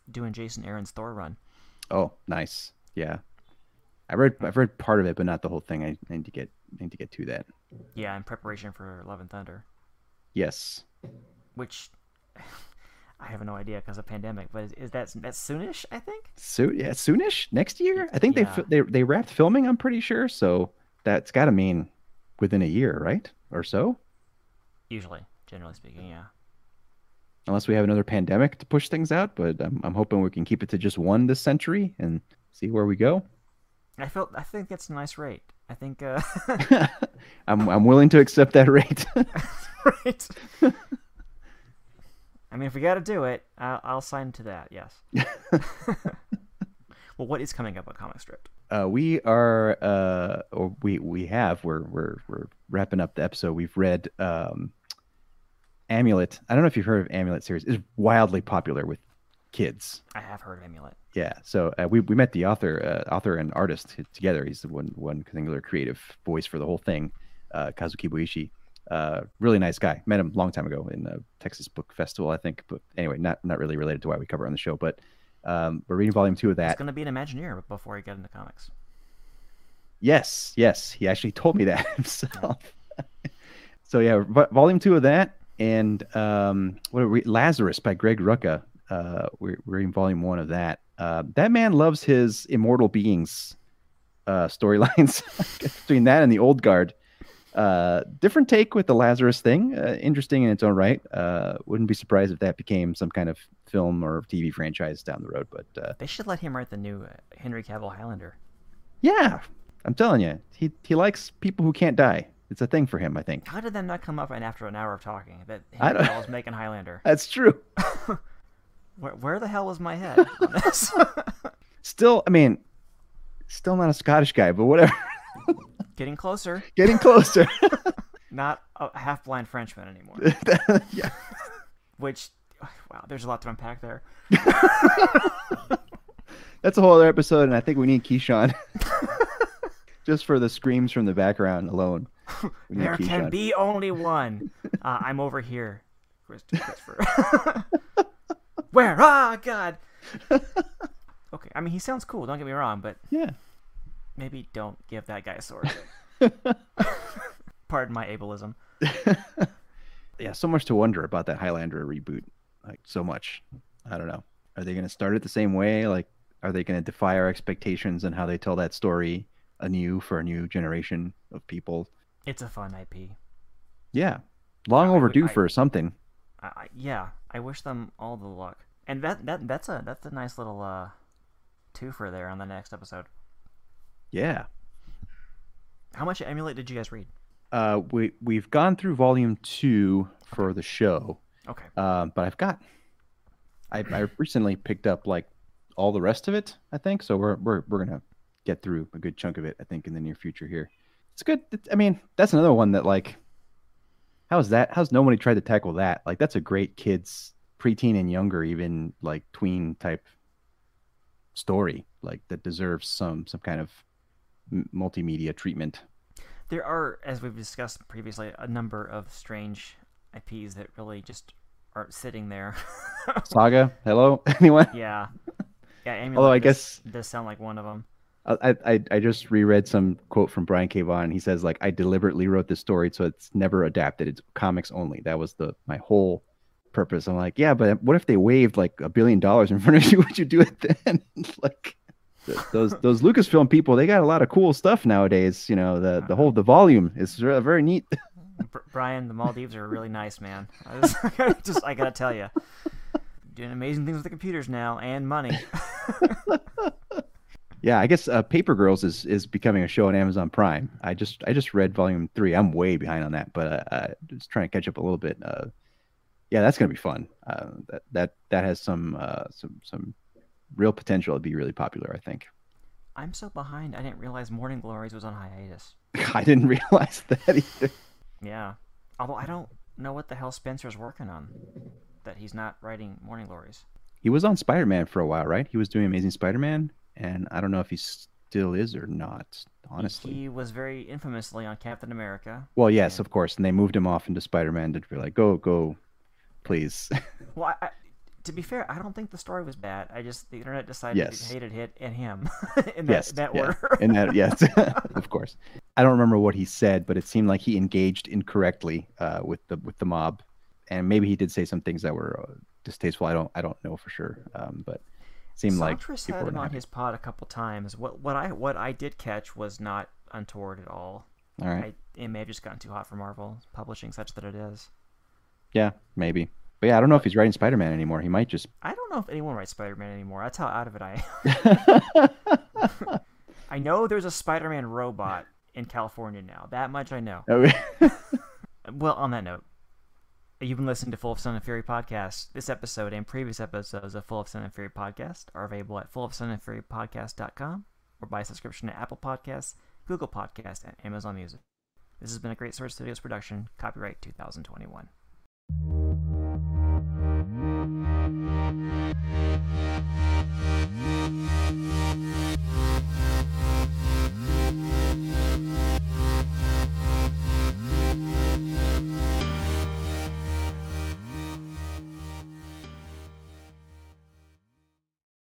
doing Jason Aaron's Thor run. Oh, nice. Yeah, I've read part of it, but not the whole thing. I need to get to that. Yeah, in preparation for Love and Thunder. Yes. Which I have no idea because of the pandemic, but is that soonish, I think? Soonish? Next year? I think they wrapped filming, I'm pretty sure, so that's got to mean within a year, right? Or so? Usually, generally speaking, yeah. unless we have another pandemic to push things out. But I'm hoping we can keep it to just one this century and see where we go. I think that's a nice rate. I think I'm willing to accept that rate. Right. I mean, if we got to do it, I'll sign to that. Yes. Well, what is coming up on Comic Strip? We're wrapping up the episode. We've read Amulet. I don't know if you've heard of Amulet series. It's wildly popular with kids. I have heard of Amulet. Yeah, so we met the author and artist together. He's the one singular creative voice for the whole thing, Kazu Kibuishi. Really nice guy. Met him a long time ago in the Texas Book Festival, I think. But anyway, not really related to why we cover on the show. But we're reading volume 2 of that. It's going to be an Imagineer before he got into comics. Yes, he actually told me that himself. So yeah, volume 2 of that, and Lazarus by Greg Rucka. We're reading volume 1 of that. That man loves his immortal beings storylines. Between that and the Old Guard, different take with the Lazarus thing, interesting in its own right. Wouldn't be surprised if that became some kind of film or TV franchise down the road. But they should let him write the new Henry Cavill Highlander. Yeah, I'm telling you, he likes people who can't die. It's a thing for him, I think. How did that not come up? And after an hour of talking, that Henry Cavill's making Highlander. That's true. Where the hell was my head on this? Still not a Scottish guy, but whatever. Getting closer. Not a half-blind Frenchman anymore. Yeah. Which, wow, there's a lot to unpack there. That's a whole other episode, and I think we need Keyshawn. Just for the screams from the background alone. There Keyshawn. Can be only one. I'm over here, Christopher. Where? Ah, God. Okay, I mean, he sounds cool, don't get me wrong, but yeah, maybe don't give that guy a sword. Pardon my ableism. Yeah, so much to wonder about that Highlander reboot. Like, so much. I don't know. Are they going to start it the same way? Like, are they going to defy our expectations and how they tell that story anew for a new generation of people? It's a fun IP. Yeah. Long overdue for something. Yeah, I wish them all the luck. And that's a nice little twofer there on the next episode. Yeah. How much Amulet did you guys read? We've gone through volume 2 for the show. Okay. But I recently picked up like all the rest of it, I think. So we're gonna get through a good chunk of it, I think, in the near future here. It's good. I mean, that's another one that like. How's nobody tried to tackle that? Like, that's a great kids, preteen and younger, even like tween type story, like that deserves some kind of multimedia treatment. There are, as we've discussed previously, a number of strange IPs that really just aren't sitting there. Saga, hello, anyone? Yeah. Amulet, although I guess does sound like one of them. I just reread some quote from Brian K. Vaughan. He says, like, I deliberately wrote this story so it's never adapted. It's comics only. That was my whole purpose. I'm like, yeah, but what if they waved like $1 billion in front of you? Would you do it then? Like those Lucasfilm people, they got a lot of cool stuff nowadays. You know, the volume is very neat. Brian, the Maldives are really nice, man. I gotta tell you, doing amazing things with the computers now and money. Yeah, I guess Paper Girls is becoming a show on Amazon Prime. I just read Volume 3. I'm way behind on that, but just trying to catch up a little bit. Yeah, that's gonna be fun. That has some real potential to be really popular, I think. I'm so behind. I didn't realize Morning Glories was on hiatus. I didn't realize that either. Yeah, although I don't know what the hell Spencer's working on. That he's not writing Morning Glories. He was on Spider-Man for a while, right? He was doing Amazing Spider-Man. And I don't know if he still is or not, honestly. He was very infamously on Captain America. Well, yes, of course. And they moved him off into Spider-Man to be like, go, please. Well, to be fair, I don't think the story was bad. I just, the internet decided It hated it and him in that, yes, that order. In that, yes, of course. I don't remember what he said, but it seemed like he engaged incorrectly with the mob. And maybe he did say some things that were distasteful. I don't know for sure, but... Seemed like Sartre's had him on his pod a couple times. What I did catch was not untoward at all. All right. It may have just gotten too hot for Marvel publishing, such that it is. Yeah, maybe. But yeah, I don't know if he's writing Spider-Man anymore. He might just... I don't know if anyone writes Spider-Man anymore. That's how out of it I am. I know there's a Spider-Man robot in California now. That much I know. Okay. Well, on that note, you've been listening to Full of Sun and Fury podcast. This episode and previous episodes of Full of Sun and Fury podcast are available at fullofsunandfurypodcast.com or by subscription to Apple Podcasts, Google Podcasts, and Amazon Music. This has been a Great Source Studios production. Copyright 2021.